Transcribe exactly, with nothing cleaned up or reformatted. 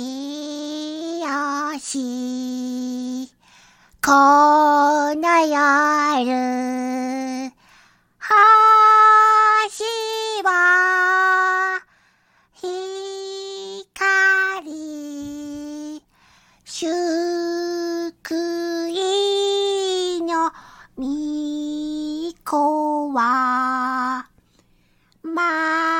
よしこの夜橋は光祝いの巫女はま